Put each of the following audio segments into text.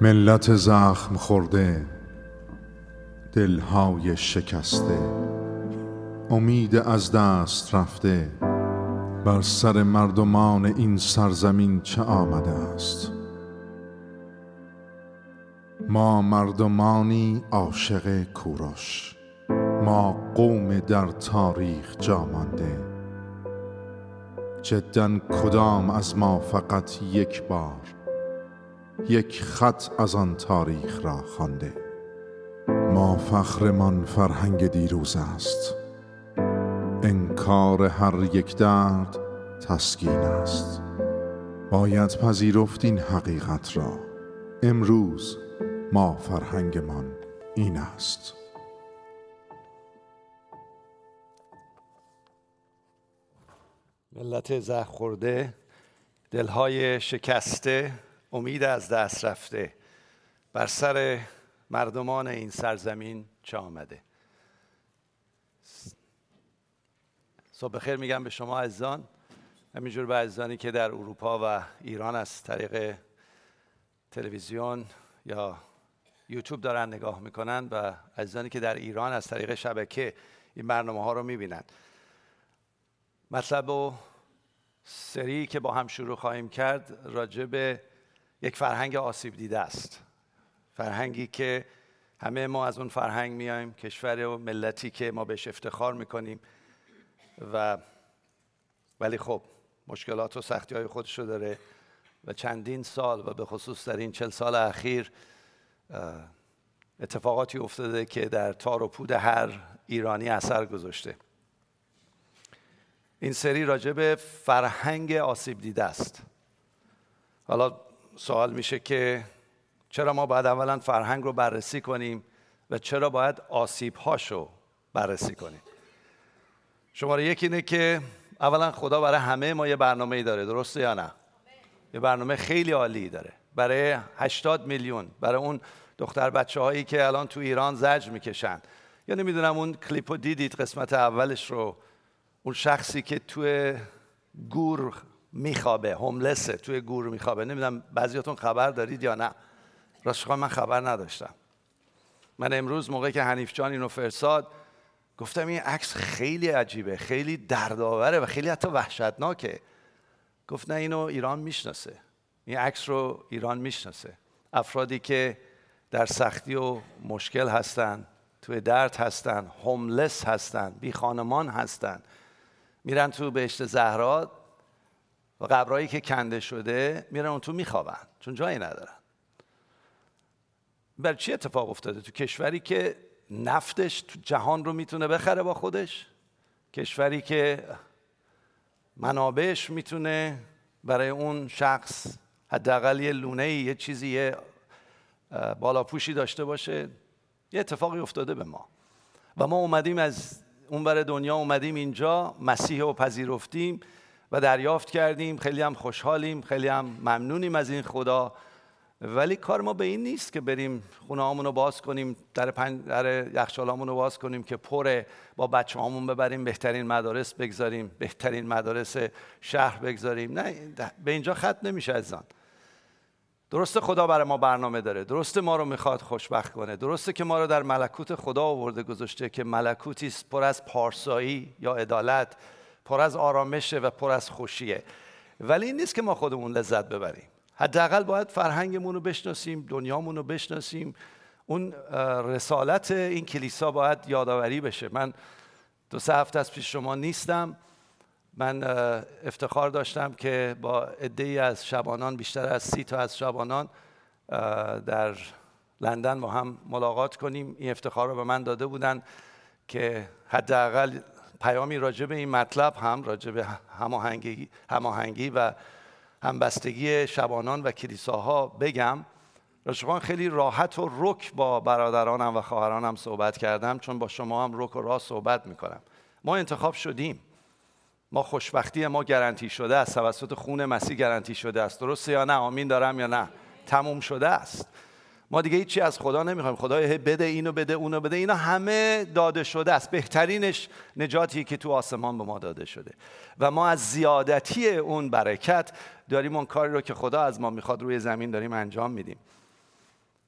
ملت زخم خورده، دلهای شکسته، امید از دست رفته، بر سر مردمان این سرزمین چه آمده است؟ ما مردمانی عاشق کوروش، ما قوم در تاریخ جامانده. جداً کدام از ما فقط یک بار یک خط از آن تاریخ را خوانده؟ ما فخرمان فرهنگ دیروز است، انکار هر یک درد تسکین است. باید پذیرفت این حقیقت را، امروز ما فرهنگمان این است. ملت زخم خورده، دلهای شکسته، امید از دست رفته، بر سر مردمان این سرزمین چه آمده. صبح بخیر میگم به شما عزیزان، همینجور به عزیزانی که در اروپا و ایران از طریق تلویزیون یا یوتیوب دارن نگاه میکنن و عزیزانی که در ایران از طریق شبکه این برنامه ها رو میبینن. مطلب و سری که با هم شروع خواهیم کرد راجع به یک فرهنگ آسیب دیده است. فرهنگی که همه ما از اون فرهنگ میایم، کشور و ملتی که ما بهش افتخار میکنیم و ولی خب مشکلات و سختی‌های خودشو داره و چندین سال و به خصوص در این 40 سال اخیر اتفاقاتی افتاده که در تار و پود هر ایرانی اثر گذاشته. این سری راجع به فرهنگ آسیب دیده است. حالا سوال میشه که چرا ما باید اولا فرهنگ رو بررسی کنیم و چرا باید آسیب‌هاش رو بررسی کنیم؟ شماره یک اینه که اولا خدا برای همه ما یه برنامه‌ای داره، درسته یا نه؟ یه برنامه خیلی عالی داره برای 80 میلیون، برای اون دختر بچه‌هایی که الان تو ایران زجر میکشن. یا نمیدونم اون کلیپو دیدید قسمت اولش رو، اون شخصی که توی گور میخوابه، هوملسه، توی گور میخوابه. نمیدونم بعضیاتون خبر دارید یا نه. راستش من خبر نداشتم. من امروز موقعی که حنیف جان اینو فرستاد گفتم این عکس خیلی عجیبه، خیلی دردآوره و خیلی حتی وحشتناکه. گفت نه، اینو ایران میشناسه، این عکس رو ایران میشناسه. افرادی که در سختی و مشکل هستن، توی درد هستن، هوملس هستن، بی خانمان هستن، میرن تو بهشت زهرا و قبرایی که کنده شده میرن اون تو میخوابن چون جایی ندارن. برای چی اتفاق افتاده تو کشوری که نفتش تو جهان رو میتونه بخره با خودش، کشوری که منابعش میتونه برای اون شخص حداقل یه لونه یه چیزی یه بالاپوشی داشته باشه؟ یه اتفاقی افتاده به ما و ما اومدیم از اون ور دنیا، اومدیم اینجا، مسیح رو پذیرفتیم و دریافت کردیم، خیلی هم خوشحالیم، خیلی هم ممنونیم از این خدا. ولی کار ما به این نیست که بریم خونه‌هامون رو باز کنیم، در یخچالامون رو باز کنیم که پره، با بچه‌هامون ببریم بهترین مدارس بگذاریم، بهترین مدارس شهر بگذاریم. نه، به اینجا ختم نمیشه عزیزان. درسته خدا برای ما برنامه داره، درسته ما رو میخواد خوشبخت کنه، درسته که ما رو در ملکوت خدا آورده گذاشته که ملکوتی پر از پارسایی یا عدالت، پر از آرامشه و پر از خوشیه. ولی این نیست که ما خودمون لذت ببریم. حداقل باید فرهنگمون رو بشناسیم، دنیامون رو بشناسیم. اون رسالت این کلیسا باید یادآوری بشه. من 2-3 هفته از پیش شما نیستم. من افتخار داشتم که با عده‌ای از شبانان، بیشتر از 30 تا از شبانان در لندن با هم ملاقات کنیم. این افتخار رو به من داده بودن که حداقل پیامی راجع به این مطلب هم، راجع به هماهنگی و همبستگی شبانان و کلیساها بگم. راستش خیلی راحت و رک با برادرانم و خواهرانم صحبت کردم، چون با شما هم رک و راست صحبت میکنم. ما انتخاب شدیم، ما خوشبختی ما گارانتی شده است، توسط خون مسیح گارانتی شده است. درسته یا نه؟ آمین دارم یا نه؟ تموم شده است. ما دیگه هیچ چیزی از خدا نمیخوایم. خدای بده، اینو بده، اونو بده، اینا همه داده شده است. بهترینش نجاتی که تو آسمان به ما داده شده و ما از زیادتی اون برکت داریم اون کاری رو که خدا از ما میخواد روی زمین داریم انجام میدیم.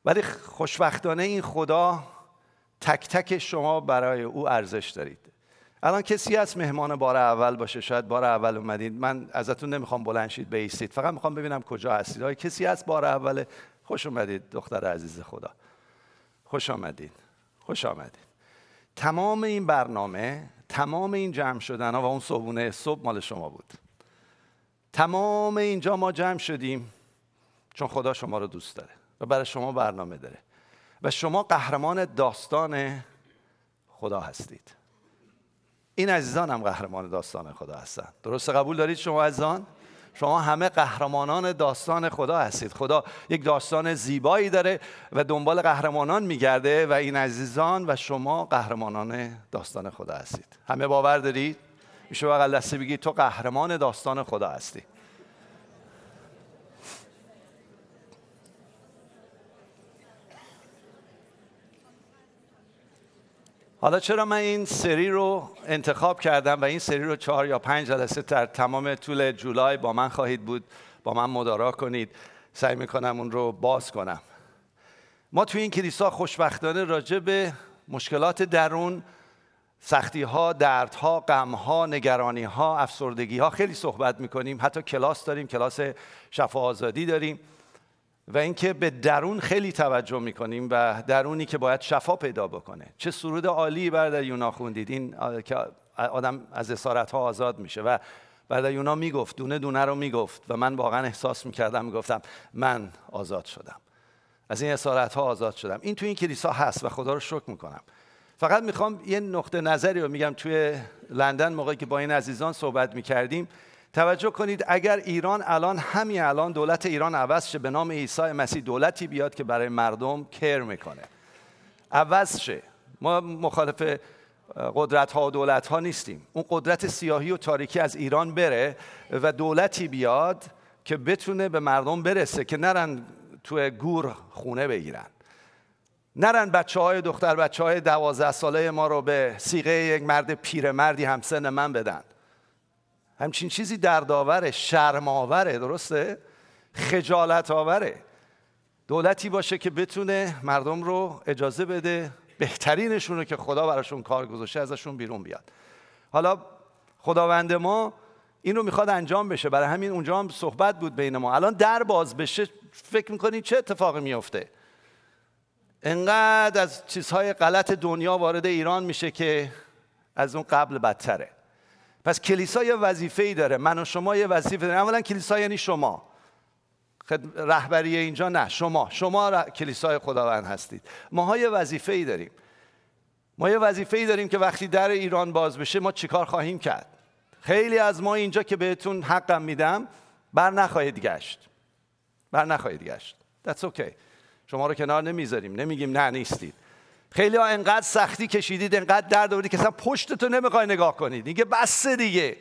ولی خوشبختانه این خدا تک تک شما برای او ارزش دارید. الان کسی هست مهمان بار اول باشه، شاید بار اول اومدید، من ازتون نمیخوام بلند شید بایستید، فقط میخوام ببینم کجا هستید. آیا کسی هست بار اوله؟ خوش اومدید دختر عزیز خدا، خوش آمدید، خوش آمدید. تمام این برنامه، تمام این جمع شدنها و اون صبحونه صبح مال شما بود. تمام اینجا ما جمع شدیم چون خدا شما رو دوست داره و برای شما برنامه داره و شما قهرمان داستان خدا هستید. این عزیزان هم قهرمان داستان خدا هستن. درست قبول دارید شما عزیزان؟ شما همه قهرمانان داستان خدا هستید. خدا یک داستان زیبایی داره و دنبال قهرمانان میگرده و این عزیزان و شما قهرمانان داستان خدا هستید. همه باور دارید؟ میشه بقید لسته بگید تو قهرمان داستان خدا هستی. حالا چرا من این سری رو انتخاب کردم و این سری رو 4 یا 5 جلسه در تمام طول جولای با من خواهید بود، با من مدارا کنید، سعی میکنم اون رو باز کنم. ما توی این کلیسا خوشبختانه راجع به مشکلات درون، سختی‌ها، دردها، غم‌ها، نگرانی‌ها، افسردگی‌ها خیلی صحبت می‌کنیم. حتی کلاس داریم، کلاس شفا آزادی داریم و اینکه به درون خیلی توجه می‌کنیم و درونی که باید شفا پیدا بکنه. چه سرود عالی برادر یونا خوندید، این که آدم از اسارت‌ها آزاد میشه و برادر یونا میگفت، دونه دونه رو میگفت و من واقعا احساس می‌کردم، میگفتم من آزاد شدم. از این اسارت‌ها آزاد شدم. این تو این کلیسا هست و خدا رو شکر می‌کنم. فقط میخوام یه نقطه نظری رو میگم. توی لندن موقعی که با این عزیزان صحبت میکردیم، توجه کنید اگر ایران الان، همین الان دولت ایران عوض شه، به نام عیسی مسیح دولتی بیاد که برای مردم کر میکنه، عوض شه، ما مخالف قدرت ها و دولت ها نیستیم، اون قدرت سیاهی و تاریکی از ایران بره و دولتی بیاد که بتونه به مردم برسه، که نرن توی گور خونه بگیرن، نرن بچه‌های دختر بچه‌های 12 ساله ما رو به صیغه یک مرد پیرمردی همسن من بدن. همچین چیزی دردآوره، شرم‌آوره، درسته؟ خجالت‌آوره. دولتی باشه که بتونه مردم رو اجازه بده بهترینشون رو که خدا براشون کار گذاشته ازشون بیرون بیاد. حالا خداوند ما این رو میخواد انجام بشه، برای همین اونجا هم صحبت بود بین ما. الان در باز بشه، فکر می‌کنید چه اتفاقی میفته؟ انقدر از چیزهای غلط دنیا وارد ایران میشه که از اون قبل بدتره. پس کلیسا یه وظیفه‌ای داره، من و شما یه وظیفه داریم. اولا کلیسا یعنی شما، رهبری اینجا نه، شما کلیسای خداوند هستید. ماها یه وظیفه‌ای داریم، ما یه وظیفه‌ای داریم که وقتی در ایران باز بشه ما چیکار خواهیم کرد. خیلی از ما اینجا که بهتون حقم میدم، بر نخواهید گشت. That's okay. شما رو کنار نمیذاریم، نمیگیم نه نیستید. خیلی ها انقدر سختی کشیدید، انقدر درد آوردید که اصلا پشتتو نمیخوای نگاه کنید، دیگه بس دیگه.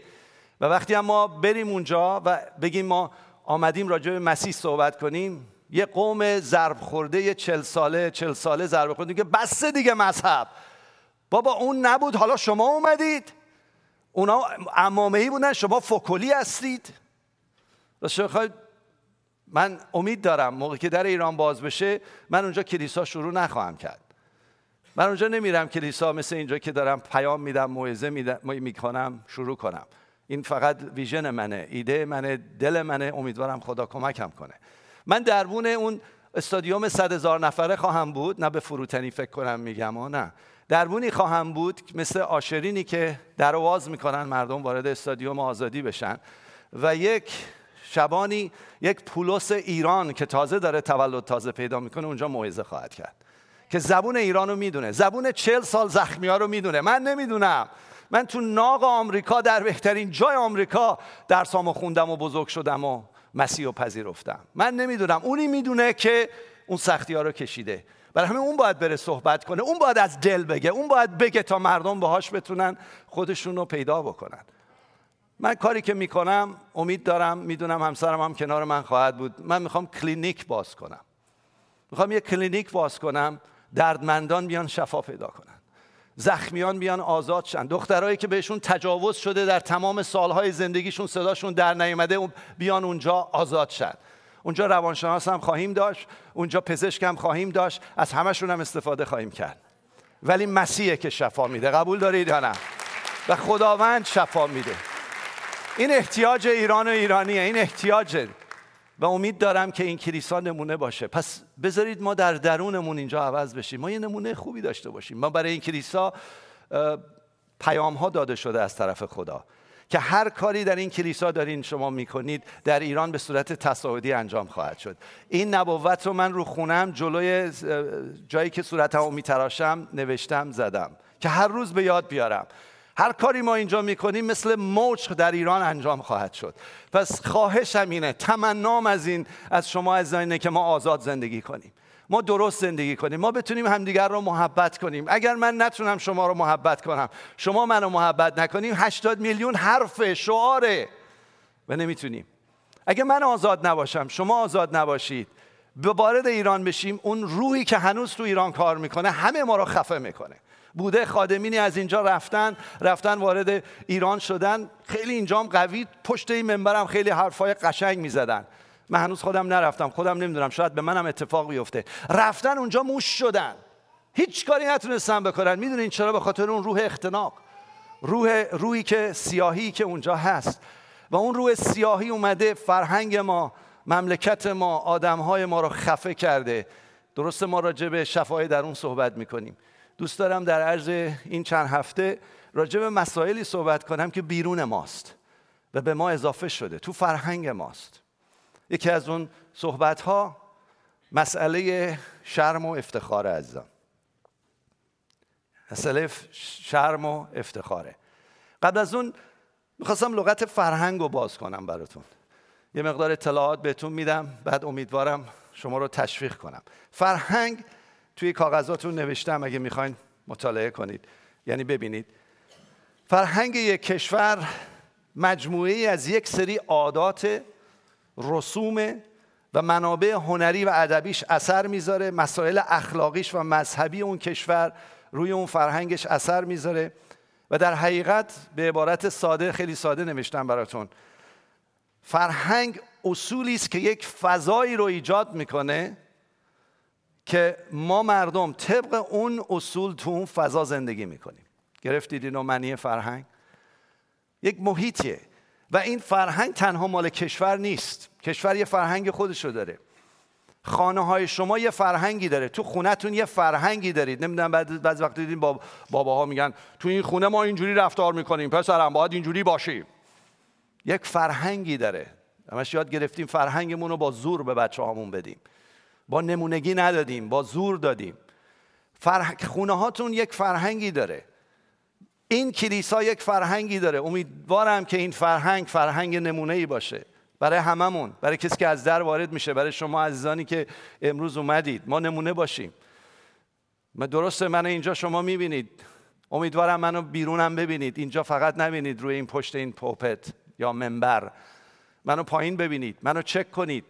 و وقتی هم ما بریم اونجا و بگیم ما آمدیم راجع به مسیح صحبت کنیم، یه قوم ضرب خورده 40 ساله ضرب خورده که بس دیگه مذهب. بابا اون نبود، حالا شما اومدید. اونا عمامه‌ای بودن، شما فکلی هستید. راستش من امید دارم موقعی که در ایران باز بشه من اونجا کلیسا شروع نخواهم کرد. من اونجا نمیرم کلیسا مثل اینجا که دارم پیام میدم، موعظه میکنم شروع کنم. این فقط ویژن منه، ایده منه، دل منه. امیدوارم خدا کمکم کنه. من دربون اون استادیوم 100,000 نفره خواهم بود، نه به فروتنی فکر کنم میگم آ نه. دربونی خواهم بود مثل عاشرینی که درو باز میکنن مردم وارد استادیوم آزادی بشن و یک شبانی یک پولس ایران که تازه داره تولد تازه پیدا میکنه اونجا موعظه خواهد کرد که زبون ایران رو میدونه، زبون 40 سال زخمی ها رو میدونه. من نمیدونم، من تو ناق آمریکا در بهترین جای آمریکا درسامو خوندم و بزرگ شدم و مسیح رو پذیرفتم. من نمیدونم، اونی میدونه که اون سختی ها رو کشیده. برای همین اون باید بره صحبت کنه، اون باید از دل بگه، اون باید بگه تا مردم باهاش بتونن خودشون رو پیدا بکنن. من کاری که میکنم، امید دارم، میدونم همسرم هم کنار من خواهد بود. من میخوام کلینیک باز کنم. میخوام یه کلینیک باز کنم، دردمندان بیان شفا پیدا کنن. زخمیان بیان آزاد شن. دخترایی که بهشون تجاوز شده در تمام سالهای زندگیشون صداشون در نیامده بیان اونجا آزاد شن. اونجا روانشناس هم خواهیم داشت، اونجا پزشک هم خواهیم داشت، از همشون هم استفاده خواهیم کرد. ولی مسیحه که شفا میده، قبول دارید یا نه؟ و خداوند شفا میده. این احتیاج ایران و ایرانیه، این احتیاجه و امید دارم که این کلیسا نمونه باشه. پس بذارید ما در درونمون اینجا عوض بشیم، ما یه نمونه خوبی داشته باشیم. ما برای این کلیسا پیام‌ها داده شده از طرف خدا که هر کاری در این کلیسا دارین شما میکنید در ایران به صورت تصاعدی انجام خواهد شد. این نبوت رو من رو خونم جلوی جایی که صورتمو میتراشم نوشتم زدم که هر روز به یاد بیارم. هر کاری ما اینجا میکنیم مثل موج در ایران انجام خواهد شد. پس خواهشم اینه، تمنام از شما عزیزان اینه که ما آزاد زندگی کنیم، ما درست زندگی کنیم، ما بتونیم همدیگر رو محبت کنیم. اگر من نتونم شما رو محبت کنم، شما منو محبت نکنیم، 80 میلیون حرف شعاره و نمیتونیم. اگر من آزاد نباشم، شما آزاد نباشید، وارد ایران بشیم، اون روحی که هنوز تو ایران کار میکنه همه ما رو خفه میکنه. بوده خادمینی از اینجا رفتن وارد ایران شدن، خیلی اینجام قوی، پشت این منبرم خیلی حرفای قشنگ میزدن. من هنوز خودم نرفتم، خودم نمیدونم، شاید به منم اتفاق بیفته. رفتن اونجا موش شدن، هیچ کاری نتونستن بکنن. میدونین چرا؟ به خاطر اون روح اختناق، روحی که سیاهی که اونجا هست و اون روح سیاهی اومده فرهنگ ما، مملکت ما، آدمهای ما رو خفه کرده. درسته ما راجع به شفای درون صحبت میکنیم. دوست دارم در عرض این چند هفته راجع به مسائلی صحبت کنم که بیرون ماست و به ما اضافه شده، تو فرهنگ ماست. یکی از اون صحبت‌ها مسئله شرم و افتخاره عزیزان. مسئله شرم و افتخاره. قبل از اون می‌خواستم لغت فرهنگ رو باز کنم براتون. یه مقدار اطلاعات بهتون میدم، بعد امیدوارم شما رو تشویق کنم. فرهنگ توی کاغذاتون نوشتم، اگه میخواین مطالعه کنید، یعنی ببینید. فرهنگ یک کشور مجموعه‌ای از یک سری عادات، رسوم و منابع هنری و ادبیش اثر میذاره، مسائل اخلاقیش و مذهبی اون کشور روی اون فرهنگش اثر میذاره و در حقیقت به عبارت ساده، خیلی ساده نوشتم براتون، فرهنگ اصولی است که یک فضایی رو ایجاد میکنه که ما مردم طبق اون اصول تو اون فضا زندگی میکنیم. گرفتید اینو معنی فرهنگ؟ یک محیطیه و این فرهنگ تنها مال کشور نیست. کشور یه فرهنگ خودشو داره. خانه های شما یه فرهنگی داره، تو خونتون یه فرهنگی دارید. نمیدونم بعضی وقت دیدین باباها میگن تو این خونه ما اینجوری رفتار میکنیم، پسرم باید اینجوری باشیم. یک فرهنگی داره. همش یاد گرفتیم فرهنگمون رو با زور به بچه‌هامون بدیم، با نمونگی ندادیم، با زور دادیم. خونه هاتون یک فرهنگی داره، این کلیسا یک فرهنگی داره. امیدوارم که این فرهنگ، فرهنگ نمونه‌ای باشه برای هممون، برای کسی که از در وارد میشه، برای شما عزیزانی که امروز اومدید، ما نمونه باشیم. درسته من اینجا شما میبینید، امیدوارم منو بیرونم ببینید، اینجا فقط نبینید روی این پشت این پوپت یا منبر، منو پایین ببینید، منو چک کنید،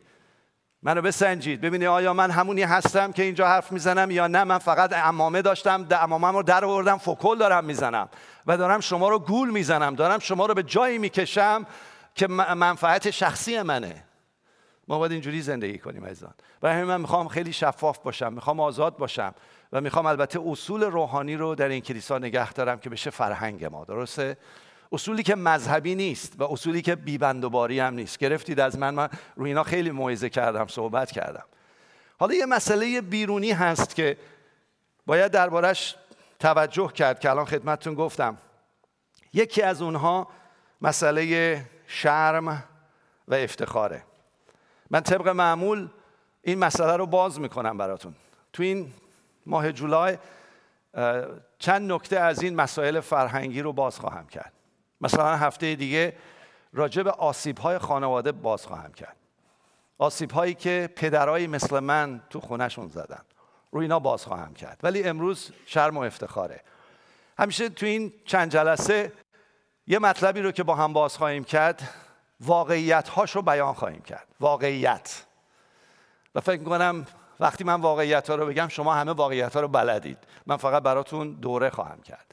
منو بسنجید، ببینید آیا من همونی هستم که اینجا حرف میزنم یا نه. من فقط عمامه داشتم، عمامم رو در آوردم، فکل دارم میزنم و دارم شما رو گول میزنم، دارم شما رو به جایی میکشم که منفعت شخصی منه. ما باید اینجوری زندگی کنیم عزیزان. برای همین من میخوام خیلی شفاف باشم، میخوام آزاد باشم و میخوام البته اصول روحانی رو در این کلیسا نگه دارم که بشه فرهنگ ما. درسته؟ اصولی که مذهبی نیست و اصولی که بیبندوباری هم نیست. گرفتید از من روی اینا خیلی موعظه کردم، صحبت کردم. حالا یه مسئله بیرونی هست که باید دربارش توجه کرد که الان خدمتتون گفتم. یکی از اونها مسئله شرم و افتخاره. من طبق معمول این مسئله رو باز میکنم براتون. تو این ماه جولای چند نکته از این مسائل فرهنگی رو باز خواهم کرد. مثلا هفته دیگه راجع به آسیب‌های خانواده باز خواهم کرد. آسیب‌هایی که پدرایی مثل من تو خونه‌شون زدن، روی اینا باز خواهم کرد. ولی امروز شرم و افتخاره. همیشه تو این چند جلسه یه مطلبی رو که با هم باز خواهیم کرد، واقعیت‌هاش رو بیان خواهیم کرد. واقعیت. و فکر می‌کنم وقتی من واقعیت‌ها رو بگم شما همه واقعیت‌ها رو بلدید. من فقط براتون دوره خواهم کرد.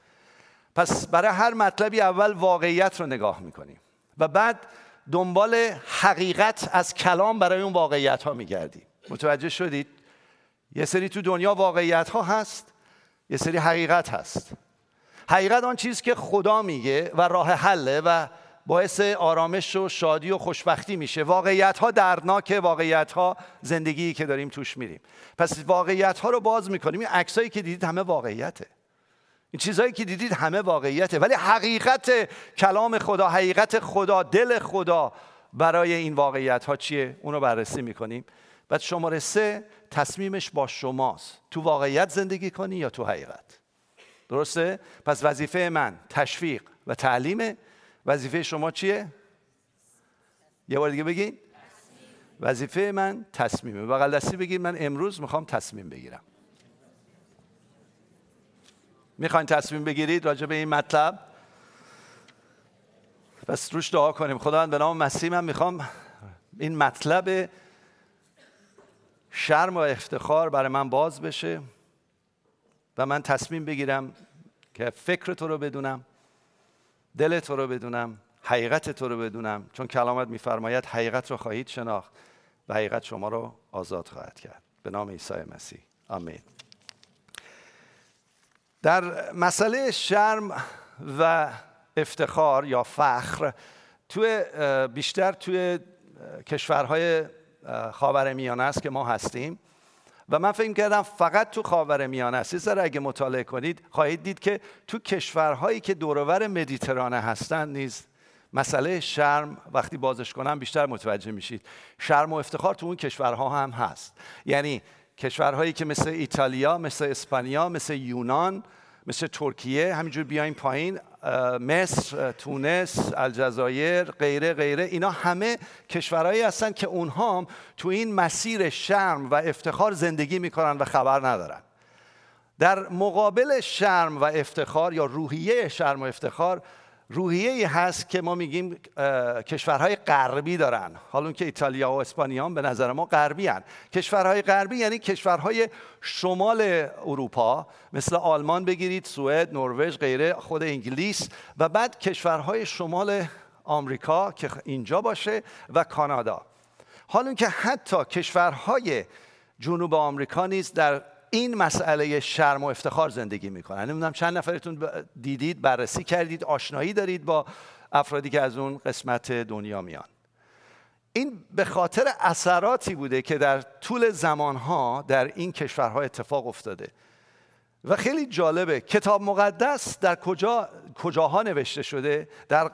پس برای هر مطلبی اول واقعیت رو نگاه میکنیم و بعد دنبال حقیقت از کلام برای اون واقعیت ها میگردیم. متوجه شدید؟ یه سری تو دنیا واقعیت ها هست، یه سری حقیقت هست. حقیقت آن چیز که خدا میگه و راه حله و باعث آرامش و شادی و خوشبختی میشه. واقعیت ها دردناکه، واقعیت ها زندگیی که داریم توش میریم. پس واقعیت ها رو باز میکنیم. این عکسایی که دیدید همه واقعیته، این چیزایی که دیدید همه واقعیته، ولی حقیقت کلام خدا، حقیقت خدا، دل خدا برای این واقعیت ها چیه؟ اون رو بررسی میکنیم. بعد شماره 3 تصمیمش با شماست، تو واقعیت زندگی کنی یا تو حقیقت. درسته؟ پس وظیفه من تشویق و تعلیم، وظیفه شما چیه؟ یه بار دیگه بگین. وظیفه من تصمیمه. بغل دستی بگین من امروز میخوام تصمیم بگیرم. میخواین تصمیم بگیرید راجع به این مطلب؟ پس روش دعا کنیم. خداوند به نام مسیح من میخوام این مطلب شرم و افتخار برای من باز بشه و من تصمیم بگیرم که فکر تو رو بدونم، دل تو رو بدونم، حقیقت تو رو بدونم، چون کلامت میفرماید حقیقت رو خواهید شناخت و حقیقت شما رو آزاد خواهد کرد. به نام عیسی مسیح. آمین. در مسئله شرم و افتخار یا فخر بیشتر توی کشورهای خاورمیانه است که ما هستیم و من فکر کردم فقط تو خاورمیانه است. زیرا اگه مطالعه کنید خواهید دید که تو کشورهایی که دور و بر مدیترانه هستند نیز مسئله شرم وقتی بازش کنم بیشتر متوجه میشید. شرم و افتخار تو اون کشورها هم هست، یعنی کشورهایی که مثل ایتالیا، مثل اسپانیا، مثل یونان، مثل ترکیه، همینجور بیاین پایین، مصر، تونس، الجزایر، غیره، اینا همه کشورهایی هستن که اونها هم تو این مسیر شرم و افتخار زندگی میکنن و خبر ندارن. در مقابل شرم و افتخار یا روحیه شرم و افتخار، روحیه‌ای هست که ما میگیم کشورهای غربی دارن. حالا که ایتالیا و اسپانیا به نظر ما غربی هن. کشورهای غربی یعنی کشورهای شمال اروپا، مثل آلمان بگیرید، سوئد، نروژ، غیره، خود انگلیس، و بعد کشورهای شمال آمریکا که اینجا باشه و کانادا. حالا که حتی کشورهای جنوب آمریکا نیز در این مسئله شرم و افتخار زندگی میکنن. نمیدونم چند نفرتون دیدید، بررسی کردید، آشنایی دارید با افرادی که از اون قسمت دنیا میان. این به خاطر اثراتی بوده که در طول زمانها در این کشورها اتفاق افتاده و خیلی جالبه. کتاب مقدس در کجاها نوشته شده؟ در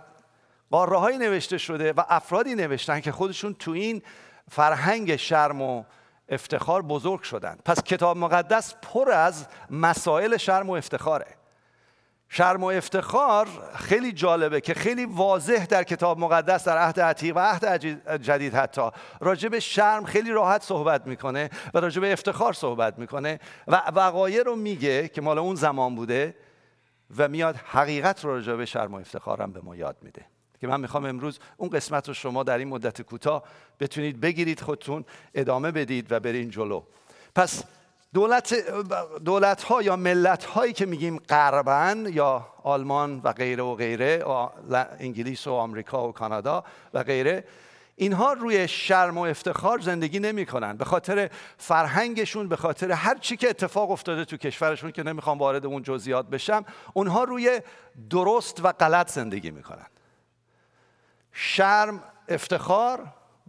قاره‌هایی نوشته شده و افرادی نوشتن که خودشون تو این فرهنگ شرم و افتخار بزرگ شدن. پس کتاب مقدس پر از مسائل شرم و افتخاره. شرم و افتخار خیلی جالبه که خیلی واضح در کتاب مقدس در عهد عتیق و عهد جدید حتی راجع به شرم خیلی راحت صحبت میکنه و راجع به افتخار صحبت میکنه و وقایع رو میگه که مال اون زمان بوده و میاد حقیقت رو راجع به شرم و افتخار هم به ما یاد میده که من میخوام امروز اون قسمت رو شما در این مدت کوتاه بتونید بگیرید، خودتون ادامه بدید و برین جلو. پس دولت‌ها یا ملت‌هایی که میگیم غربن، یا آلمان و غیره و غیره، انگلیس و آمریکا و کانادا و غیره، اینها روی شرم و افتخار زندگی نمی‌کنن به خاطر فرهنگشون، به خاطر هر چی که اتفاق افتاده تو کشورشون که نمیخوام وارد اون جزئیات بشم. اونها روی درست و غلط زندگی می‌کنن. شرم، افتخار،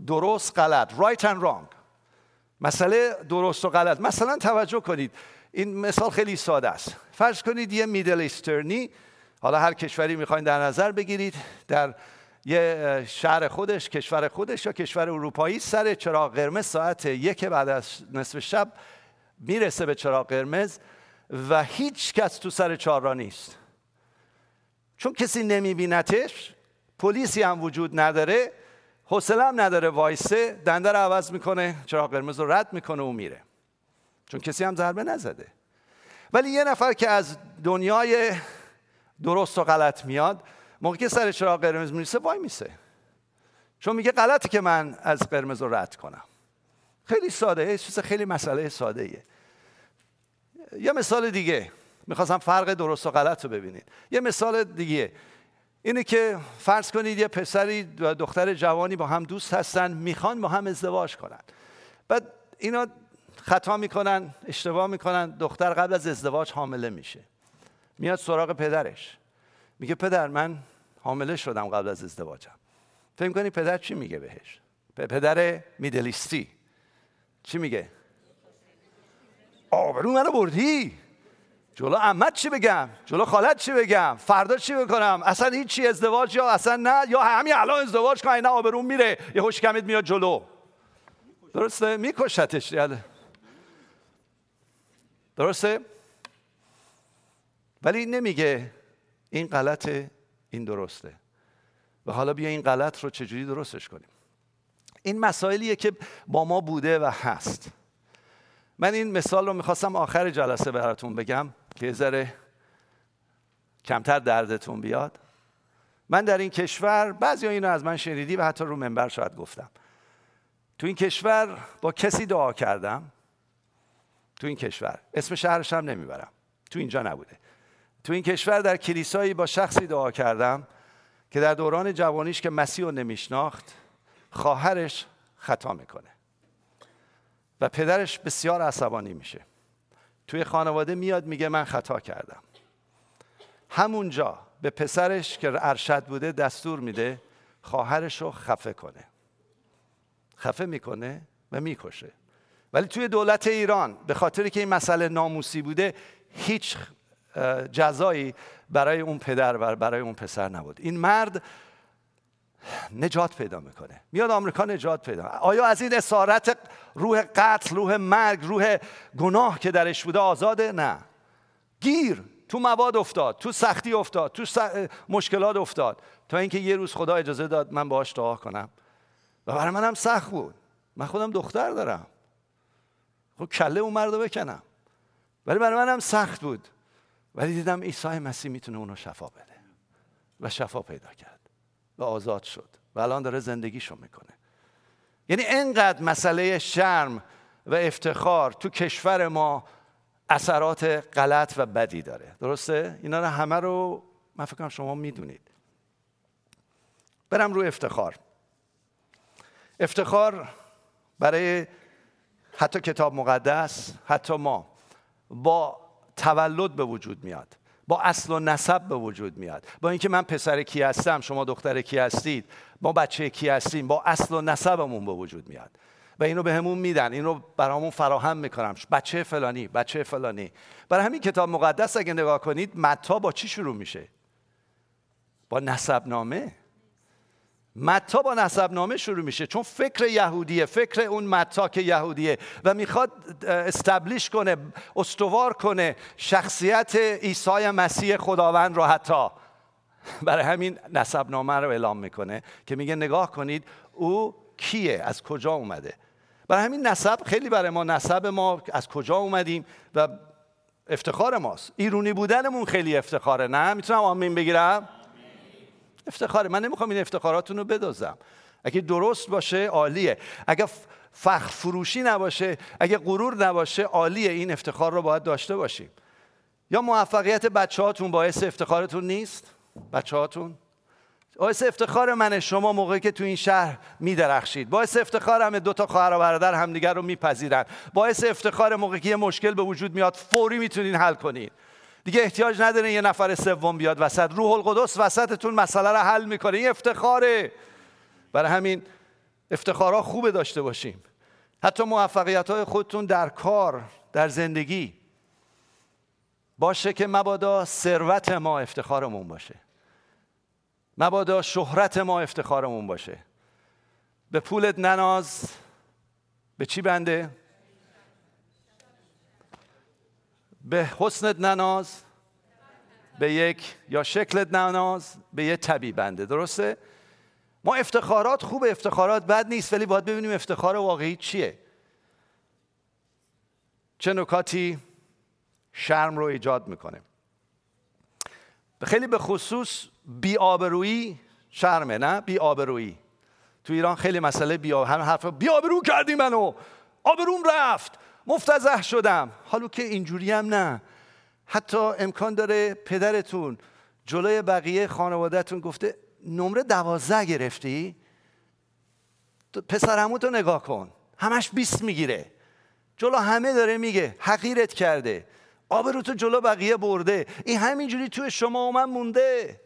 درست، غلط، right and wrong، مسئله درست و غلط. مثلا توجه کنید، این مثال خیلی ساده است. فرض کنید یه میدل ایسترنی، حالا هر کشوری میخواین در نظر بگیرید، در یه شهر خودش، کشور خودش یا کشور اروپایی، سر چراغ قرمز ساعت 1 بعد از نصف شب میرسه به چراغ قرمز و هیچ کس تو سر چهارراه نیست، چون کسی نمیبینتش، پلیسی هم وجود نداره، حوصله هم نداره وایسه، دنده رو عوض میکنه، چراغ قرمز رو رد میکنه و میره، چون کسی هم ضربه نزده. ولی یه نفر که از دنیای درست و غلط میاد، موقعی که سر چراغ قرمز میرسه وای میسه، چون میگه غلطه که من از قرمز رو رد کنم. خیلی ساده، خیلی مسئله ساده ایه. یه مثال دیگه، میخواستم فرق درست و غلط رو ببینید. یه مثال دیگه، اینه که فرض کنید یه پسری و دختر جوانی با هم دوست هستن، میخوان با هم ازدواج کنن. بعد اینا خطا میکنن، اشتباه میکنن. دختر قبل از ازدواج حامله میشه، میاد سراغ پدرش، میگه پدر من حامله شدم قبل از ازدواجم. فکر میکنی پدر چی میگه بهش؟ پدر میدلیستی چی میگه؟ آبرو منو بردی، جلو عمت چی بگم، جلو خالت چی بگم، فردا چی بکنم، اصلا هیچی، ازدواج یا اصلا نه، یا همین الان ازدواج کن، نه آبرون میره، یه حشکمت میاد جلو، درسته؟ میکشتش. درسته؟ ولی نمیگه این غلطه، این درسته، و حالا بیا این غلط رو چجوری درستش کنیم. این مسائلیه که با ما بوده و هست. من این مثال رو میخواستم آخر جلسه براتون بگم که یه ذره کمتر دردتون بیاد. من در این کشور، بعضی ها اینو از من شنیدی و حتی رو منبر شاید گفتم، تو این کشور با کسی دعا کردم، تو این کشور، اسم شهرش هم نمیبرم، تو اینجا نبوده، تو این کشور در کلیسایی با شخصی دعا کردم که در دوران جوانیش که مسیح رو نمیشناخت، خواهرش خطا میکنه و پدرش بسیار عصبانی میشه. توی خانواده میاد میگه من خطا کردم. همونجا به پسرش که ارشد بوده دستور میده خواهرش رو خفه کنه. خفه میکنه و میکشه. ولی توی دولت ایران به خاطر که این مسئله ناموسی بوده، هیچ جزایی برای اون پدر و برای اون پسر نبود. این مرد نجات پیدا میکنه، میاد آمریکا نجات پیدا. آیا از این اسارت روح قتل، روح مرگ، روح گناه که درش بوده آزاده؟ نه. گیر تو مواد افتاد، تو سختی افتاد، تو مشکلات افتاد، تا اینکه یه روز خدا اجازه داد من باهاش دعا کنم. و برای منم سخت بود، من خودم دختر دارم، خب کله اون مرد رو بکنم، ولی برای منم سخت بود. ولی دیدم عیسی مسیح میتونه اونو شفا بده و شفا پیدا کرد و آزاد شد و الان داره زندگیشو میکنه. یعنی اینقدر مسئله شرم و افتخار تو کشور ما اثرات غلط و بدی داره، درسته؟ اینا رو همه رو من فکر کنم شما میدونید. برم روی افتخار. افتخار برای حتی کتاب مقدس، حتی ما، با تولد به وجود میاد، با اصل و نسب به وجود میاد، با اینکه من پسر کی هستم، شما دختر کی هستید، ما بچه کی هستیم، با اصل و نسبمون به وجود میاد و اینو بهمون میدن، اینو برامون فراهم میکنم، بچه فلانی، بچه فلانی. برای همین کتاب مقدس اگه نگاه کنید، متی با چی شروع میشه؟ با نسبنامه. متی با نسبنامه شروع میشه، چون فکر یهودیه، فکر اون متی که یهودیه و میخواد استبلیش کنه، استوار کنه شخصیت عیسی مسیح خداوند رو. حتی برای همین نسبنامه رو اعلام میکنه که میگه نگاه کنید او کیه، از کجا اومده. برای همین نسب خیلی برای ما، نسب ما از کجا اومدیم و افتخار ماست. ایرانی بودنمون خیلی افتخاره، نه؟ میتونم آمین بگیرم؟ افتخاره. من نمیخوام این افتخاراتون رو بدزدم. اگه درست باشه عالیه، اگه فخر فروشی نباشه، اگه غرور نباشه عالیه. این افتخار رو باید داشته باشیم. یا موفقیت بچه‌هاتون باعث افتخارتون نیست؟ بچه‌هاتون باعث افتخار منه. شما موقعی که تو این شهر میدرخشید باعث افتخار همه. دو تا خواهر و برادر همدیگر رو میپذیرن باعث افتخار. موقعی که یه مشکل به وجود میاد فوری میتونین حل کنین، دیگه احتیاج نداره یه نفر سوم بیاد وسط. روح القدس وسطتون مسئله رو حل میکنه. این افتخاره. برای همین افتخارا خوبه داشته باشیم. حتی موفقیت‌های خودتون در کار، در زندگی باشه که مبادا ثروت ما افتخارمون باشه، مبادا شهرت ما افتخارمون باشه. به پولت نناز. به چی بنده؟ به حسنت نناز، به یک یا شکلت نناز، به یک طبیع بنده. درسته؟ ما افتخارات خوبه، افتخارات بد نیست، ولی باید ببینیم افتخار واقعی چیه. چه نکاتی شرم رو ایجاد میکنه؟ خیلی به خصوص بی‌آبرویی شرمه، نه؟ بی‌آبرویی تو ایران خیلی مسئله هم حرف بی‌آبرو کردی منو، آبروم رفت، مفتضح شدم. حالا که اینجوری هم نه. حتی امکان داره پدرتون، جلوی بقیه خانوادهتون گفته نمره 12 گرفتی؟ پسرعموتو نگاه کن، همش 20 میگیره، جلو همه داره میگه حقیرت کرده، آبروتو جلو بقیه برده، این همینجوری توی شما و من مونده،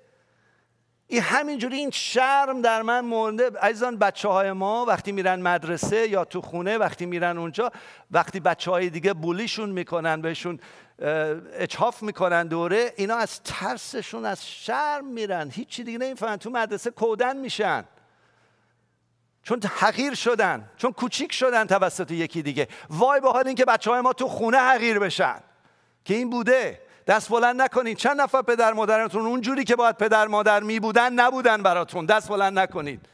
این همینجوری این شرم در من مونده. عزیزان، بچه های ما وقتی میرن مدرسه یا تو خونه وقتی میرن اونجا، وقتی بچه های دیگه بولیشون میکنن، بهشون اجحاف میکنن دوره، اینا از ترسشون از شرم میرن، هیچی دیگه نمیفهمن، تو مدرسه کودن میشن، چون حقیر شدن، چون کوچیک شدن توسط یکی دیگه. وای به حال این که بچه های ما تو خونه حقیر بشن، که این بوده. دست بلند نکنید. چند نفر پدر مادرتون اونجوری که باید پدر مادر می بودن نبودن براتون؟ دست بلند نکنید.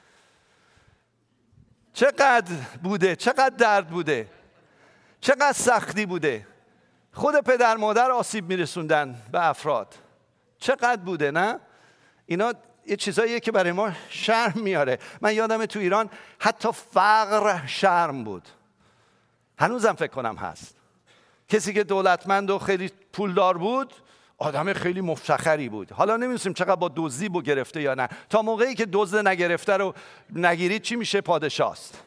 چقدر بوده، چقدر درد بوده، چقدر سختی بوده. خود پدر مادر آسیب می رسوندن به افراد. چقدر بوده، نه؟ اینا یه چیزاییه که برای ما شرم میاره. من یادمه تو ایران حتی فقر شرم بود. هنوزم فکر کنم هست. کسی که دولتمند و خیلی پولدار بود آدم خیلی مفتخری بود. حالا نمی‌دونیم چقدر با دزدی بو گرفته یا نه. تا موقعی که دزد نگرفته رو نگیرید چی میشه؟ پادشاست.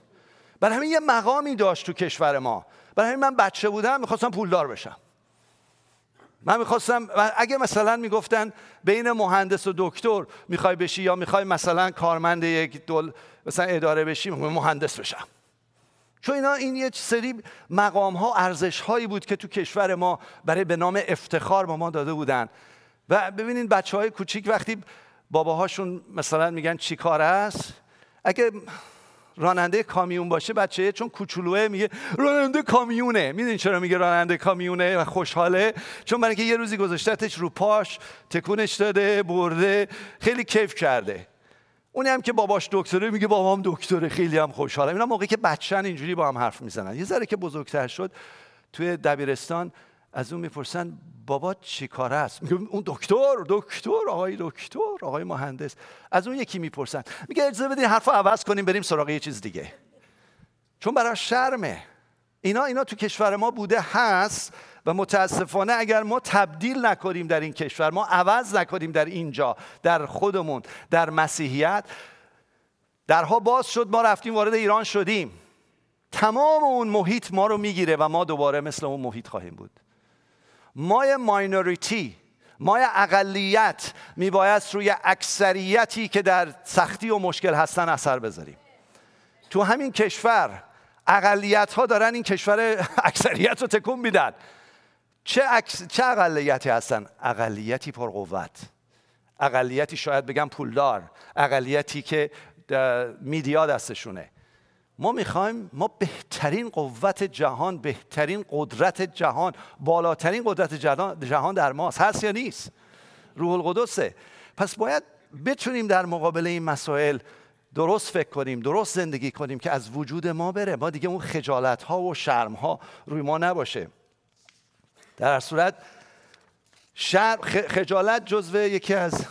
برای همین یه مقامی داشت تو کشور ما. برای همین من بچه بودم می‌خواستم پولدار بشم. من می‌خواستم، اگه مثلا می‌گفتن بین مهندس و دکتر می‌خوای بشی یا می‌خوای مثلا کارمند یک مثلا اداره بشی، مهندس بشم. چون اینا این یه سری مقام ها، ارزش هایی بود که تو کشور ما برای به نام افتخار به ما داده بودن. و ببینید بچه های کوچیک وقتی باباهاشون مثلا میگن چی کار است، اگه راننده کامیون باشه بچه چون کوچولوه میگه راننده کامیونه. میدونید چرا میگه راننده کامیونه و خوشحاله؟ چون برای اینکه یه روزی گذاشتتش رو پاش، تکونش داده، برده، خیلی کیف کرده. اونی هم که باباش دکتره میگه بابام دکتره، خیلی هم خوشحالم. اینا موقعی که بچه‌ن اینجوری با هم حرف میزنن. یه ذره که بزرگتر شد توی دبیرستان از اون میپرسن بابا چی کاره است؟ میگه اون دکتر، آقای دکتر، آقای مهندس. از اون یکی میپرسن، میگه اجازه بدین حرفو عوض کنیم بریم سراغ یه چیز دیگه. چون برای شرمه. اینا تو کشور ما بوده، هست. و متاسفانه اگر ما تبدیل نکنیم در این کشور، ما عوض نکنیم در اینجا، در خودمون، در مسیحیت، درها باز شد، ما رفتیم وارد ایران شدیم، تمام اون محیط ما رو میگیره و ما دوباره مثل اون محیط خواهیم بود. ما یه ماینوریتی، ما یه اقلیت میبایست روی اکثریتی که در سختی و مشکل هستن اثر بذاریم. تو همین کشور اقلیت ها دارن این کشور اکثریت رو تکون میدن. چه اقلیتی هستن؟ اقلیتی پرقوت، اقلیتی شاید بگم پولدار، اقلیتی که میدیا دستشونه. ما میخوایم ما بهترین قوت جهان، بهترین قدرت جهان، بالاترین قدرت جهان در ماست. هست یا نیست؟ روح القدسه. پس باید بتونیم در مقابل این مسائل درست فکر کنیم، درست زندگی کنیم که از وجود ما بره، ما دیگه اون خجالت ها و شرم ها روی ما نباشه. در هر صورت خجالت جزو یکی از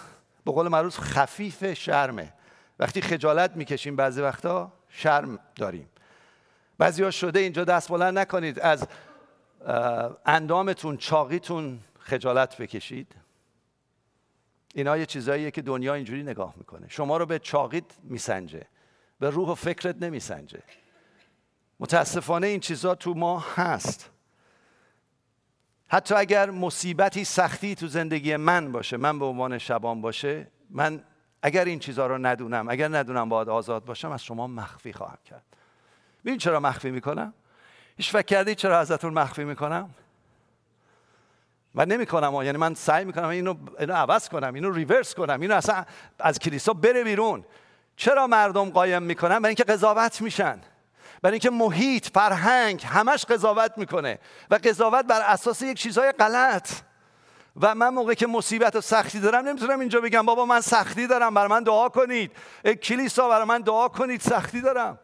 به قول معروف خفیف شرمه. وقتی خجالت میکشیم بعضی وقتا شرم داریم. بعضیا شده اینجا دست بلند نکنید، از اندامتون، چاقیتون خجالت بکشید. اینا یه چیزاییه که دنیا اینجوری نگاه میکنه. شما رو به چاقیت میسنجه، به روح و فکرت نمیسنجه. متاسفانه این چیزا تو ما هست. حتی اگر مصیبتی، سختی تو زندگی من باشه، من به عنوان شبان باشه، من اگر این چیزا رو ندونم، اگر ندونم باید آزاد باشم، از شما مخفی خواهم کرد. ببین چرا مخفی میکنم؟ هیچ فکر کردی چرا ازتون مخفی میکنم؟ من نمیکنم، یعنی من سعی میکنم اینو عوض کنم، اینو ریورس کنم، اینو اصلا از کلیسا بره بیرون. چرا مردم قایم میکنن؟ برای اینکه قضاوت میشن، برای اینکه محیط، فرهنگ همش قضاوت میکنه و قضاوت بر اساس یک چیزهای غلط. و من موقعی که مصیبت و سختی دارم نمیتونم اینجا بگم بابا من سختی دارم برای من دعا کنید، کلیسا برای من دعا کنید، سختی دارم،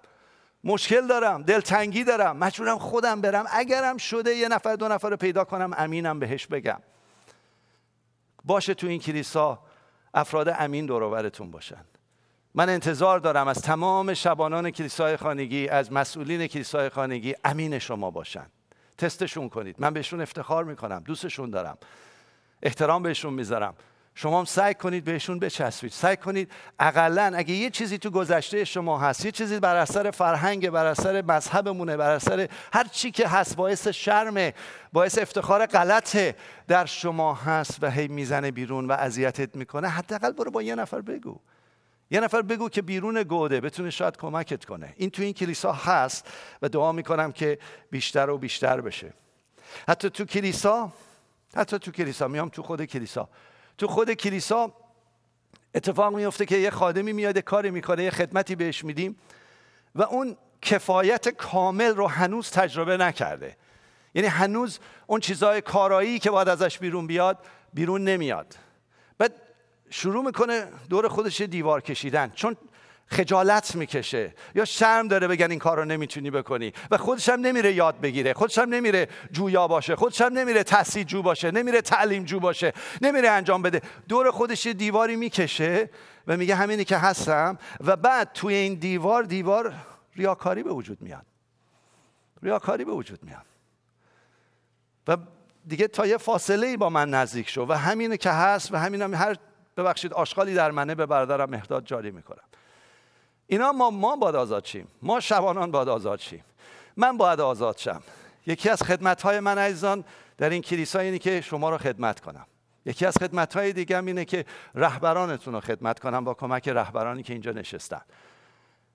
مشکل دارم، دلتنگی دارم، مجبورم خودم برم. اگرم شده یه نفر دو نفر رو پیدا کنم امینم بهش بگم. باشه تو این کلیسا افراد امین دور و برتون باشن. من انتظار دارم از تمام شبانان کلیسای خانگی، از مسئولین کلیسای خانگی امین شما باشن. تستشون کنید. من بهشون افتخار میکنم، دوستشون دارم، احترام بهشون میذارم. شما هم سعی کنید بهشون بچسبید، سعی کنید اقلن اگه یه چیزی تو گذشته شما هست، یه چیزی بر اثر فرهنگ، بر اثر مذهبمونه، بر اثر هر چی که هست باعث شرمه، باعث افتخار غلطه در شما هست و هی میزنه بیرون و اذیتت میکنه، حداقل برو با یه نفر بگو که بیرون گوده بتونه شاید کمکت کنه. این تو این کلیسا هست و دعا میکنم که بیشتر و بیشتر بشه. حتی تو کلیسا میام تو خود کلیسا اتفاق میفته که یه خادمی میاد کاری میکنه، یه خدمتی بهش میدیم و اون کفایت کامل رو هنوز تجربه نکرده، یعنی هنوز اون چیزای کارایی که باید ازش بیرون بیاد بیرون نمیاد. بعد شروع میکنه دور خودش دیوار کشیدن، چون خجالت میکشه یا شرم داره بگن این کارو نمیتونی بکنی و خودش هم نمیره یاد بگیره، خودش هم نمیره جویا باشه، خودش هم نمیره تحصیل جو باشه، نمیره تعلیم جو باشه، نمیره انجام بده. دور خودش دیواری میکشه و میگه همینی که هستم و بعد توی این دیوار ریاکاری به وجود میاد و دیگه تا یه فاصله‌ای با من نزدیک شو و همینی که هست و همینم هر ببخشید آشغالی در منه به برادرم مهداد جاری میکنم. اینا ما باید آزاد شیم، ما شبانان باید آزاد شیم، من باید آزاد شم. یکی از خدمت‌های من عزیزان در این کلیسا اینه که شما رو خدمت کنم، یکی از خدمت‌های دیگه‌م اینه که رهبرانتون رو خدمت کنم با کمک رهبرانی که اینجا نشستن،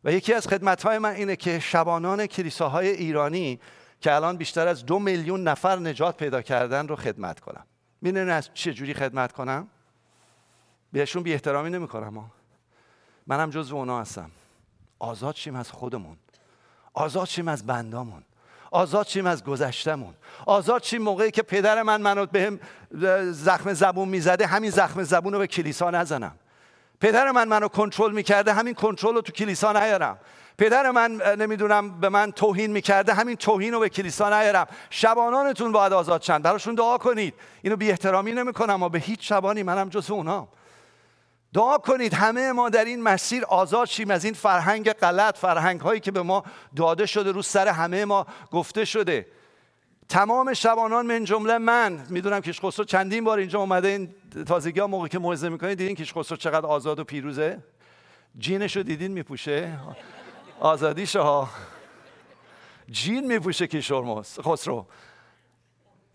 و یکی از خدمت‌های من اینه که شبانان کلیساهای ایرانی که الان بیشتر از 2 میلیون نفر نجات پیدا کردن رو خدمت کنم. می‌دونین از چه جوری خدمت کنم؟ بهشون بی‌احترامی نمی‌کنم، منم جزو اونا هستم. آزاد شیم از خودمون، آزاد شیم از بندامون، آزاد شیم از گذشتمون، آزاد شیم موقعی که پدر منو بهم زخم زبون میزده همین زخم زبون رو به کلیسا نزنم، پدر منو کنترل میکرده همین کنترل رو تو کلیسا نیارم، پدر من نمیدونم به من توهین میکرده همین توهین رو به کلیسا نیارم. شبانانتون باید آزاد شن، براشون دعا کنید. اینو بی احترامی نمیکنم اما به هیچ شبانی، منم جزو اونام. دعا کنید همه ما در این مسیر آزاد شیم از این فرهنگ غلط، فرهنگ هایی که به ما داده شده، رو سر همه ما گفته شده. تمام شبانان من جمله من، میدونم کیشخسرو چندین بار اینجا اومده، این تازگی ها موقع که موعظه میکنید دیدین کیشخسرو چقدر آزاد و پیروزه، جینشو دیدین میپوشه، آزادیشه ها، جین میپوشه کیشخسرو.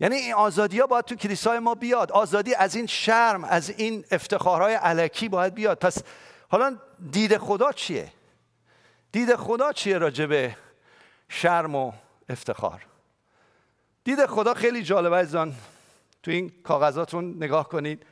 یعنی این آزادی ها باید تو کلیسای ما بیاد، آزادی از این شرم، از این افتخارهای الکی باید بیاد. پس حالا دید خدا چیه راجبه شرم و افتخار؟ دید خدا خیلی جالبه عزیزان، تو این کاغذاتون نگاه کنید.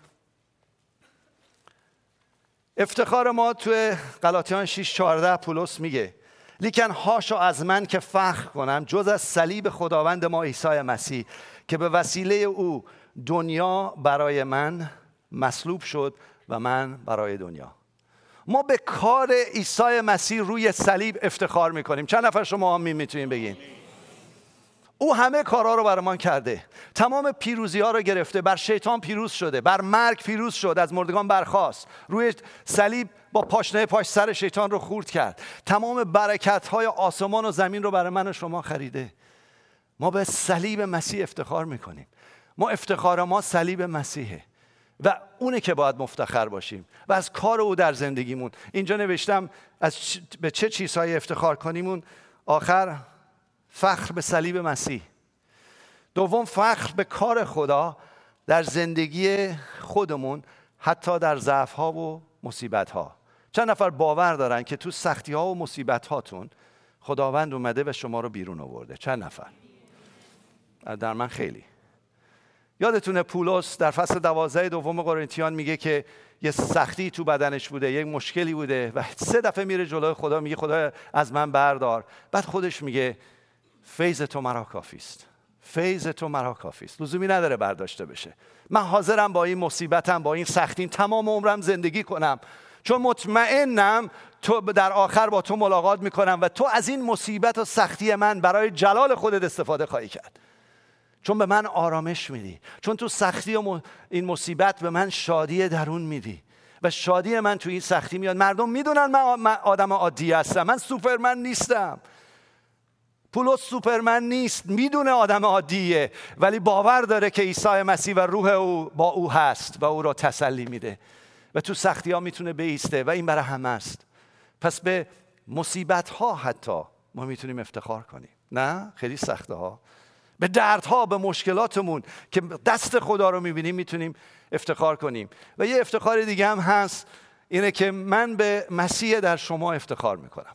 افتخار ما تو گلاتیان 6:14 پولس میگه لیکن هاشا از من که فخر کنم جز از صلیب خداوند ما عیسی مسیح که به وسیله او دنیا برای من مصلوب شد و من برای دنیا. ما به کار عیسی مسیح روی صلیب افتخار میکنیم. چند نفر شما آمین میتونین بگین؟ او همه کارها رو برای ما کرده، تمام پیروزی ها رو گرفته، بر شیطان پیروز شده، بر مرگ پیروز شد، از مردگان برخاست، روی صلیب با پاشنه پاش سر شیطان رو خورد کرد، تمام برکت های آسمان و زمین رو برای من و شما خریده. ما به صلیب مسیح افتخار میکنیم. ما افتخار ما صلیب مسیحه و اونه که باید مفتخر باشیم و از کار او در زندگیمون. اینجا نوشتم به چه چیزهایی افتخار کنیمون. آخر فخر به صلیب مسیح، دوم فخر به کار خدا در زندگی خودمون حتی در ضعف‌ها و مصیبت‌ها. چند نفر باور دارن که تو سختی‌ها و مصیبت‌هاتون خداوند اومده و شما رو بیرون آورده؟ چند نفر؟ در من خیلی. یادتونه پولس در فصل 12 دوم قرنتیان میگه که یه سختی تو بدنش بوده، یه مشکلی بوده و 3 دفعه میره جلوی خدا میگه خدا از من بردار، بعد خودش میگه فیض تو مرا کافیست، لزومی نداره برداشته بشه. من حاضرم با این مصیبتم، با این سختیم تمام عمرم زندگی کنم چون مطمئنم تو در آخر با تو ملاقات میکنم و تو از این مصیبت و سختی من برای جلال خودت استفاده خواهی کرد، چون به من آرامش میدی، چون تو سختی و این مصیبت به من شادی درون میدی و شادی من تو این سختی میاد. مردم میدونن من آدم عادی هستم، من سوپرمن نیستم، پولس سوپرمن نیست، میدونه آدم عادیه، ولی باور داره که عیسی مسیح و روح او با او هست و او را تسلی میده و تو سختی ها میتونه بایسته و این برای همه است. پس به مصیبت ها حتی ما میتونیم افتخار کنیم، نه خیلی سخته ها، به دردها، به مشکلاتمون که دست خدا رو میبینیم میتونیم افتخار کنیم. و یه افتخار دیگه هم هست، اینه که من به مسیح در شما افتخار میکنم.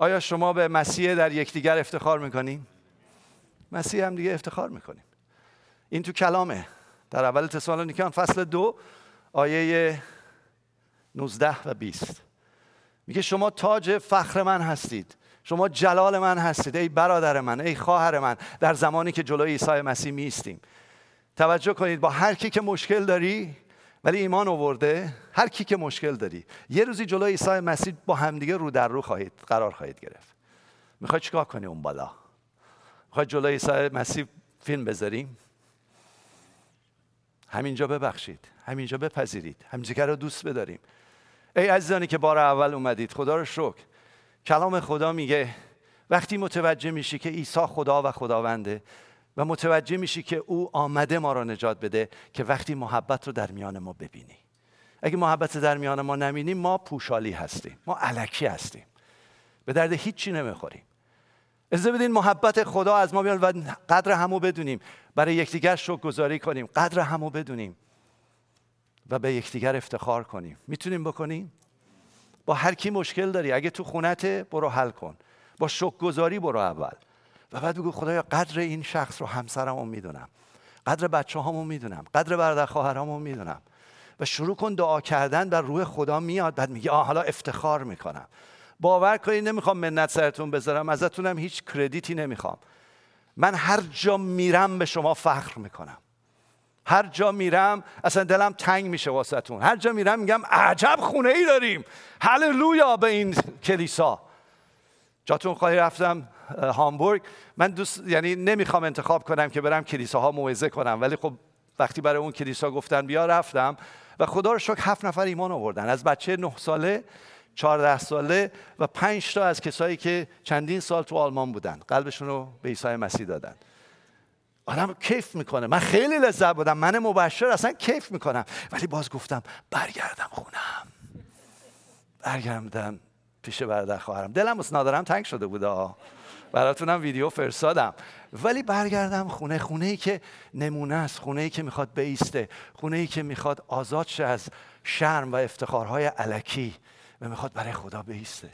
آیا شما به مسیح در یکدیگر افتخار میکنیم؟ مسیح هم دیگه افتخار میکنیم. این تو کلامه، در اول تسالونیکیان فصل 2 آیه 19 و 20 میگه شما تاج فخر من هستید، شما جلال من هستید، ای برادر من، ای خواهر من، در زمانی که جلوی عیسی مسیح می ایستیم. توجه کنید، با هر کی که مشکل داری ولی ایمان آورده، هر کی که مشکل داری، یه روزی جلوی عیسی مسیح با همدیگه رو در رو خواهید قرار خواهید گرفت. میخوای چیکار کنی اون بالا؟ میخوای جلوی عیسی مسیح فیلم بذاریم؟ همینجا ببخشید، همینجا بپذیرید، همدیگه رو دوست بداریم. ای عزیزانی که بار اول اومدید، خدا رو شکر. کلام خدا میگه وقتی متوجه میشی که عیسی خدا و خداونده و متوجه میشی که او آمده ما را نجات بده، که وقتی محبت رو در میان ما ببینی. اگه محبت در میان ما نبینی، ما پوشالی هستیم، ما الکی هستیم، به درد هیچی نمیخوریم. اجازه بدین محبت خدا از ما بیاد و قدر همو بدونیم، برای یکدیگر شکرگزاری کنیم، قدر همو بدونیم و به یکدیگر افتخار کنیم. میتونیم بکنیم؟ با هر کی مشکل داری، اگه تو خونته برو حل کن، با شکرگزاری برو اول و بعد بگو خدایا قدر این شخص رو همسرمو میدونم، قدر بچه‌هامو میدونم، قدر برادر خواهرامو میدونم. و شروع کن دعا کردن، در روح خدا میاد، بعد میگه آ حالا افتخار میکنم. باور کنید نمیخوام منت سرتون بذارم، ازتونم هیچ کردیتی نمیخوام. من هر جا میرم به شما فخر میکنم، هر جا میرم اصلا دلم تنگ میشه واسهتون، هر جا میرم میگم عجب خونه ای داریم، هللویا به این کلیسا. جاتون خواهی رفتم هامبورگ، من یعنی نمیخوام انتخاب کنم که برم کلیساها موعظه کنم، ولی خب وقتی برای اون کلیسا گفتن بیا رفتم و خدا رو شکر 7 نفر ایمان آوردن، از بچه 9 ساله، 14 ساله و 5 تا از کسایی که چندین سال تو آلمان بودن، قلبشون رو به عیسی مسیح دادن. آدم کیف میکنه، من خیلی لذت بردم، من مبشر اصلا کیف میکنم، ولی باز گفتم برگردم خونم، برگردم پیش برادر خواهرم، دلم واسه ندارم تنگ شده بوده، براتونم ویدیو فرستادم، ولی برگردم خونه، خونه‌ای که نمونه است، خونه‌ای که میخواد بیسته، خونه‌ای که میخواد آزاد شه از شرم و افتخارهای الکی و میخواد برای خدا بیسته.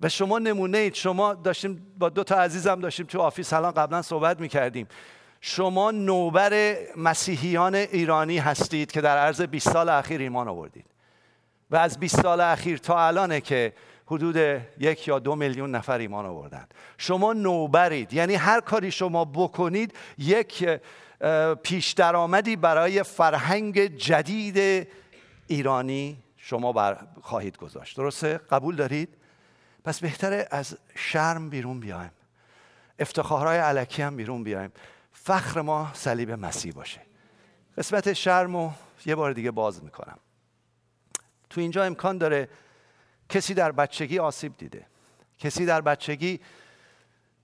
و شما نمونه اید. شما داشتیم با 2 تا عزیزم داشتیم تو آفیس الان قبلا صحبت میکردیم، شما نوبر مسیحیان ایرانی هستید که در عرض 20 سال اخیر ایمان آوردید و از 20 سال اخیر تا الانه که حدود 1 یا 2 میلیون نفر ایمان آوردن. شما نوبرید، یعنی هر کاری شما بکنید یک پیش درآمدی برای فرهنگ جدید ایرانی شما خواهید گذاشت. درسته؟ قبول دارید؟ پس بهتره از شرم بیرون بیایم، افتخارهای الکی هم بیرون بیایم، فخر ما صلیب مسیح باشه. قسمت شرمو یه بار دیگه باز میکنم. تو اینجا امکان داره کسی در بچگی آسیب دیده، کسی در بچگی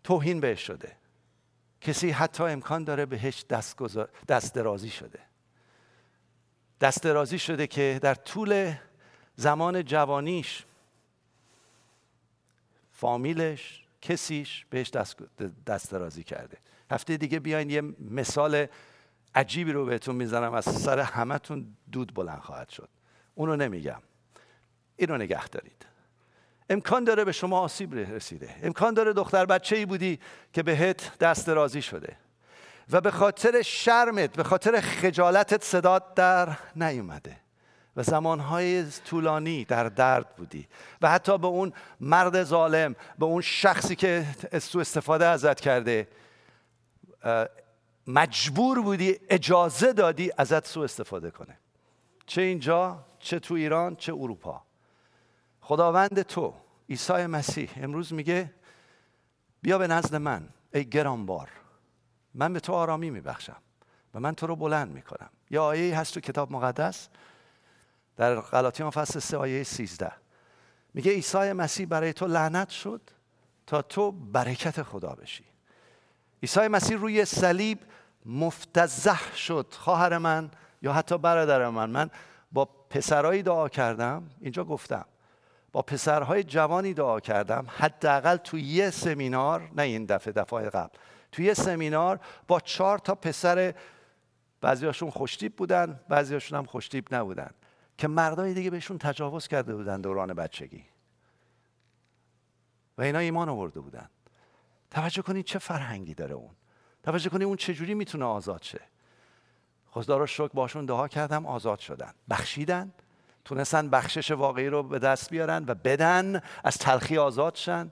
توهین بهش شده، کسی حتی امکان داره بهش دست درازی شده، دست درازی شده که در طول زمان جوانیش فامیلش، کسیش بهش دست درازی کرده. هفته دیگه بیاین یه مثال عجیبی رو بهتون میزنم، از سر همتون دود بلند خواهد شد. اونو نمیگم، اینو نگه دارید. امکان داره به شما آسیب رسیده، امکان داره دختر بچه‌ای بودی که بهت دست درازی شده و به خاطر شرمت، به خاطر خجالتت صدات در نیومده و زمانهای طولانی در درد بودی و حتی به اون مرد ظالم، به اون شخصی که سوء استفاده ازت کرده مجبور بودی، اجازه دادی ازت سوء استفاده کنه، چه اینجا، چه تو ایران، چه اروپا. خداوند تو عیسی مسیح امروز میگه بیا به نزد من ای گرانبار، من به تو آرامی میبخشم و من تو رو بلند میکنم. یا آیه‌ای هست تو کتاب مقدس در غلاطیان فصل 3 آیه 13 میگه عیسی مسیح برای تو لعنت شد تا تو برکت خدا بشی. عیسی مسیح روی صلیب مفتضح شد. خواهر من یا حتی برادر من با پسرایی دعا کردم، اینجا گفتم با پسرهای جوانی دعا کردم، حداقل تو یه سمینار، نه این دفعه، دفعه قبل تو یه سمینار با 4 تا پسر، بعضیاشون خوشتیپ بودن بعضیاشون هم خوشتیپ نبودن، که مردای دیگه بهشون تجاوز کرده بودن دوران بچگی و اینا ایمان آورده بودن. توجه کنید چه فرهنگی داره اون، توجه کنید اون چجوری میتونه آزاد شه. خدا رو شکر باشون دعا کردم، آزاد شدن، بخشیدن، تونستن بخشش واقعی رو به دست بیارن و بدن، از تلخی آزاد شن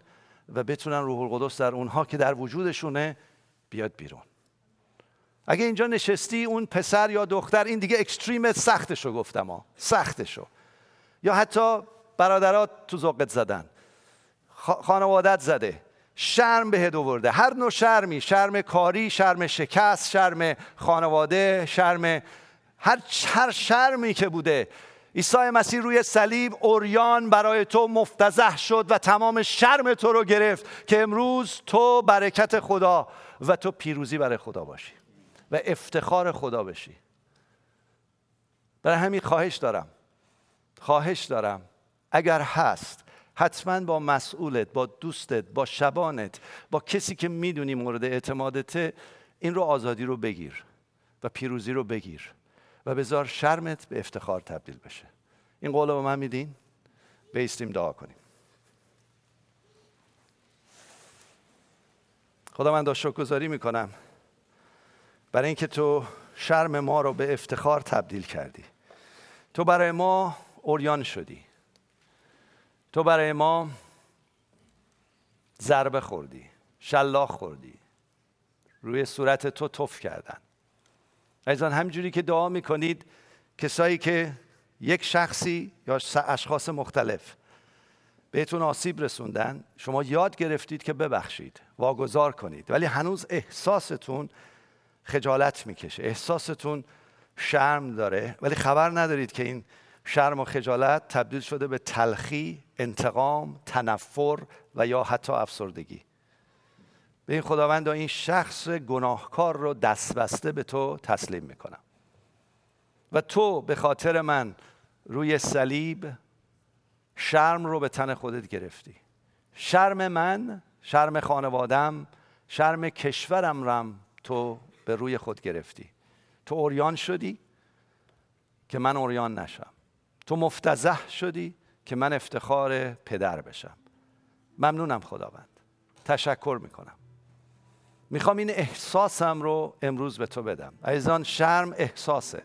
و بتونن روح القدس در اونها که در وجودشونه بیاد بیرون. اگه اینجا نشستی اون پسر یا دختر، این دیگه اکستریم سختشو گفتم ها، سختشو، یا حتی برادرات تو ذوقت زدن، خانوادت زده، شرم بهت آورده، هر نوع شرمی، شرم کاری، شرم شکست، شرم خانواده، شرم هر شرمی که بوده، عیسی مسیح روی صلیب عریان برای تو مفتضح شد و تمام شرم تو رو گرفت که امروز تو برکت خدا و تو پیروزی برای خدا باشی و افتخار خدا بشی. برای همین خواهش دارم اگر هست حتما با مسئولت، با دوستت، با شبانت، با کسی که میدونی مورد اعتمادته، این رو آزادی رو بگیر و پیروزی رو بگیر و بذار شرمت به افتخار تبدیل بشه. این قول رو به من میدین؟ بیستیم دعا کنیم. خدا، من شکرگزاری میکنم برای اینکه تو شرم ما رو به افتخار تبدیل کردی. تو برای ما عریان شدی، تو برای ما ضربه خوردی، شلاق خوردی، روی صورت تو تف کردن. عزیزان، همجوری که دعا میکنید، کسایی که یک شخصی یا اشخاص مختلف بهتون آسیب رسوندن، شما یاد گرفتید که ببخشید، واگذار کنید، ولی هنوز احساستون خجالت میکشه، احساستون شرم داره، ولی خبر ندارید که این شرم و خجالت تبدیل شده به تلخی، انتقام، تنفر و یا حتی افسردگی. به این خداوند، این شخص گناهکار رو دست بسته به تو تسلیم میکنم و تو به خاطر من روی صلیب شرم رو به تن خودت گرفتی. شرم من، شرم خانوادم، شرم کشورم رم تو به روی خود گرفتی. تو عریان شدی که من عریان نشم، تو مفتضح شدی که من افتخار پدر بشم. ممنونم خداوند، تشکر میکنم. میخوام این احساسم رو امروز به تو بدم. عزیزان، شرم احساسه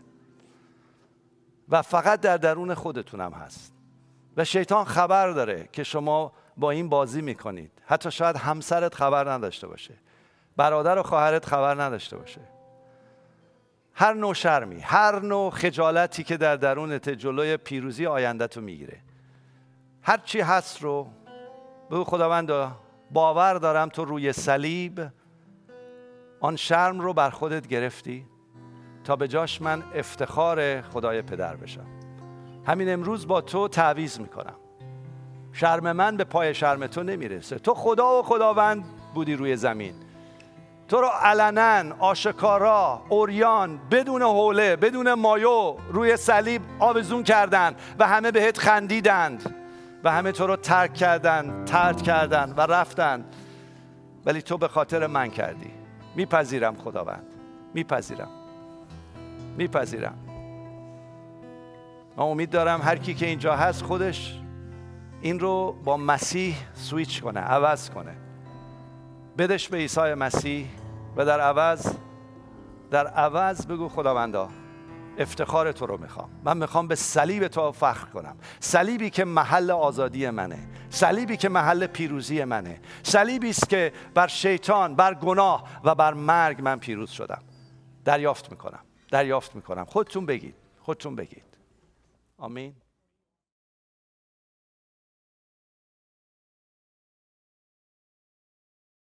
و فقط در درون خودتونم هست و شیطان خبر داره که شما با این بازی میکنید. حتی شاید همسرت خبر نداشته باشه، برادر و خواهرت خبر نداشته باشه. هر نوع شرمی، هر نوع خجالتی که در درونت جلوی پیروزی آینده‌تو میگیره، هر چی هست رو بگو خداوند باور دارم تو روی صلیب آن شرم رو بر خودت گرفتی تا به جاش من افتخار خدای پدر بشم. همین امروز با تو تعویض میکنم، شرم من به پای شرم تو نمیرسه. تو خدا و خداوند بودی روی زمین، تو رو علناً، آشکارا، عریان، بدون حوله، بدون مایو روی صلیب آویزون کردند و همه بهت خندیدند و همه تو رو ترک کردند، طرد کردند و رفتند، ولی تو به خاطر من کردی. میپذیرم خداوند، میپذیرم. من امید دارم هر کی که اینجا هست خودش این رو با مسیح سویچ کنه، عوض کنه، بدش به عیسی مسیح و در عوض بگو خداوندا افتخار تو رو میخوام. من میخوام به صلیب تو فخر کنم، صلیبی که محل آزادی منه، صلیبی که محل پیروزی منه، صلیبی است که بر شیطان، بر گناه و بر مرگ من پیروز شدم. دریافت میکنم، خودتون بگید، آمین.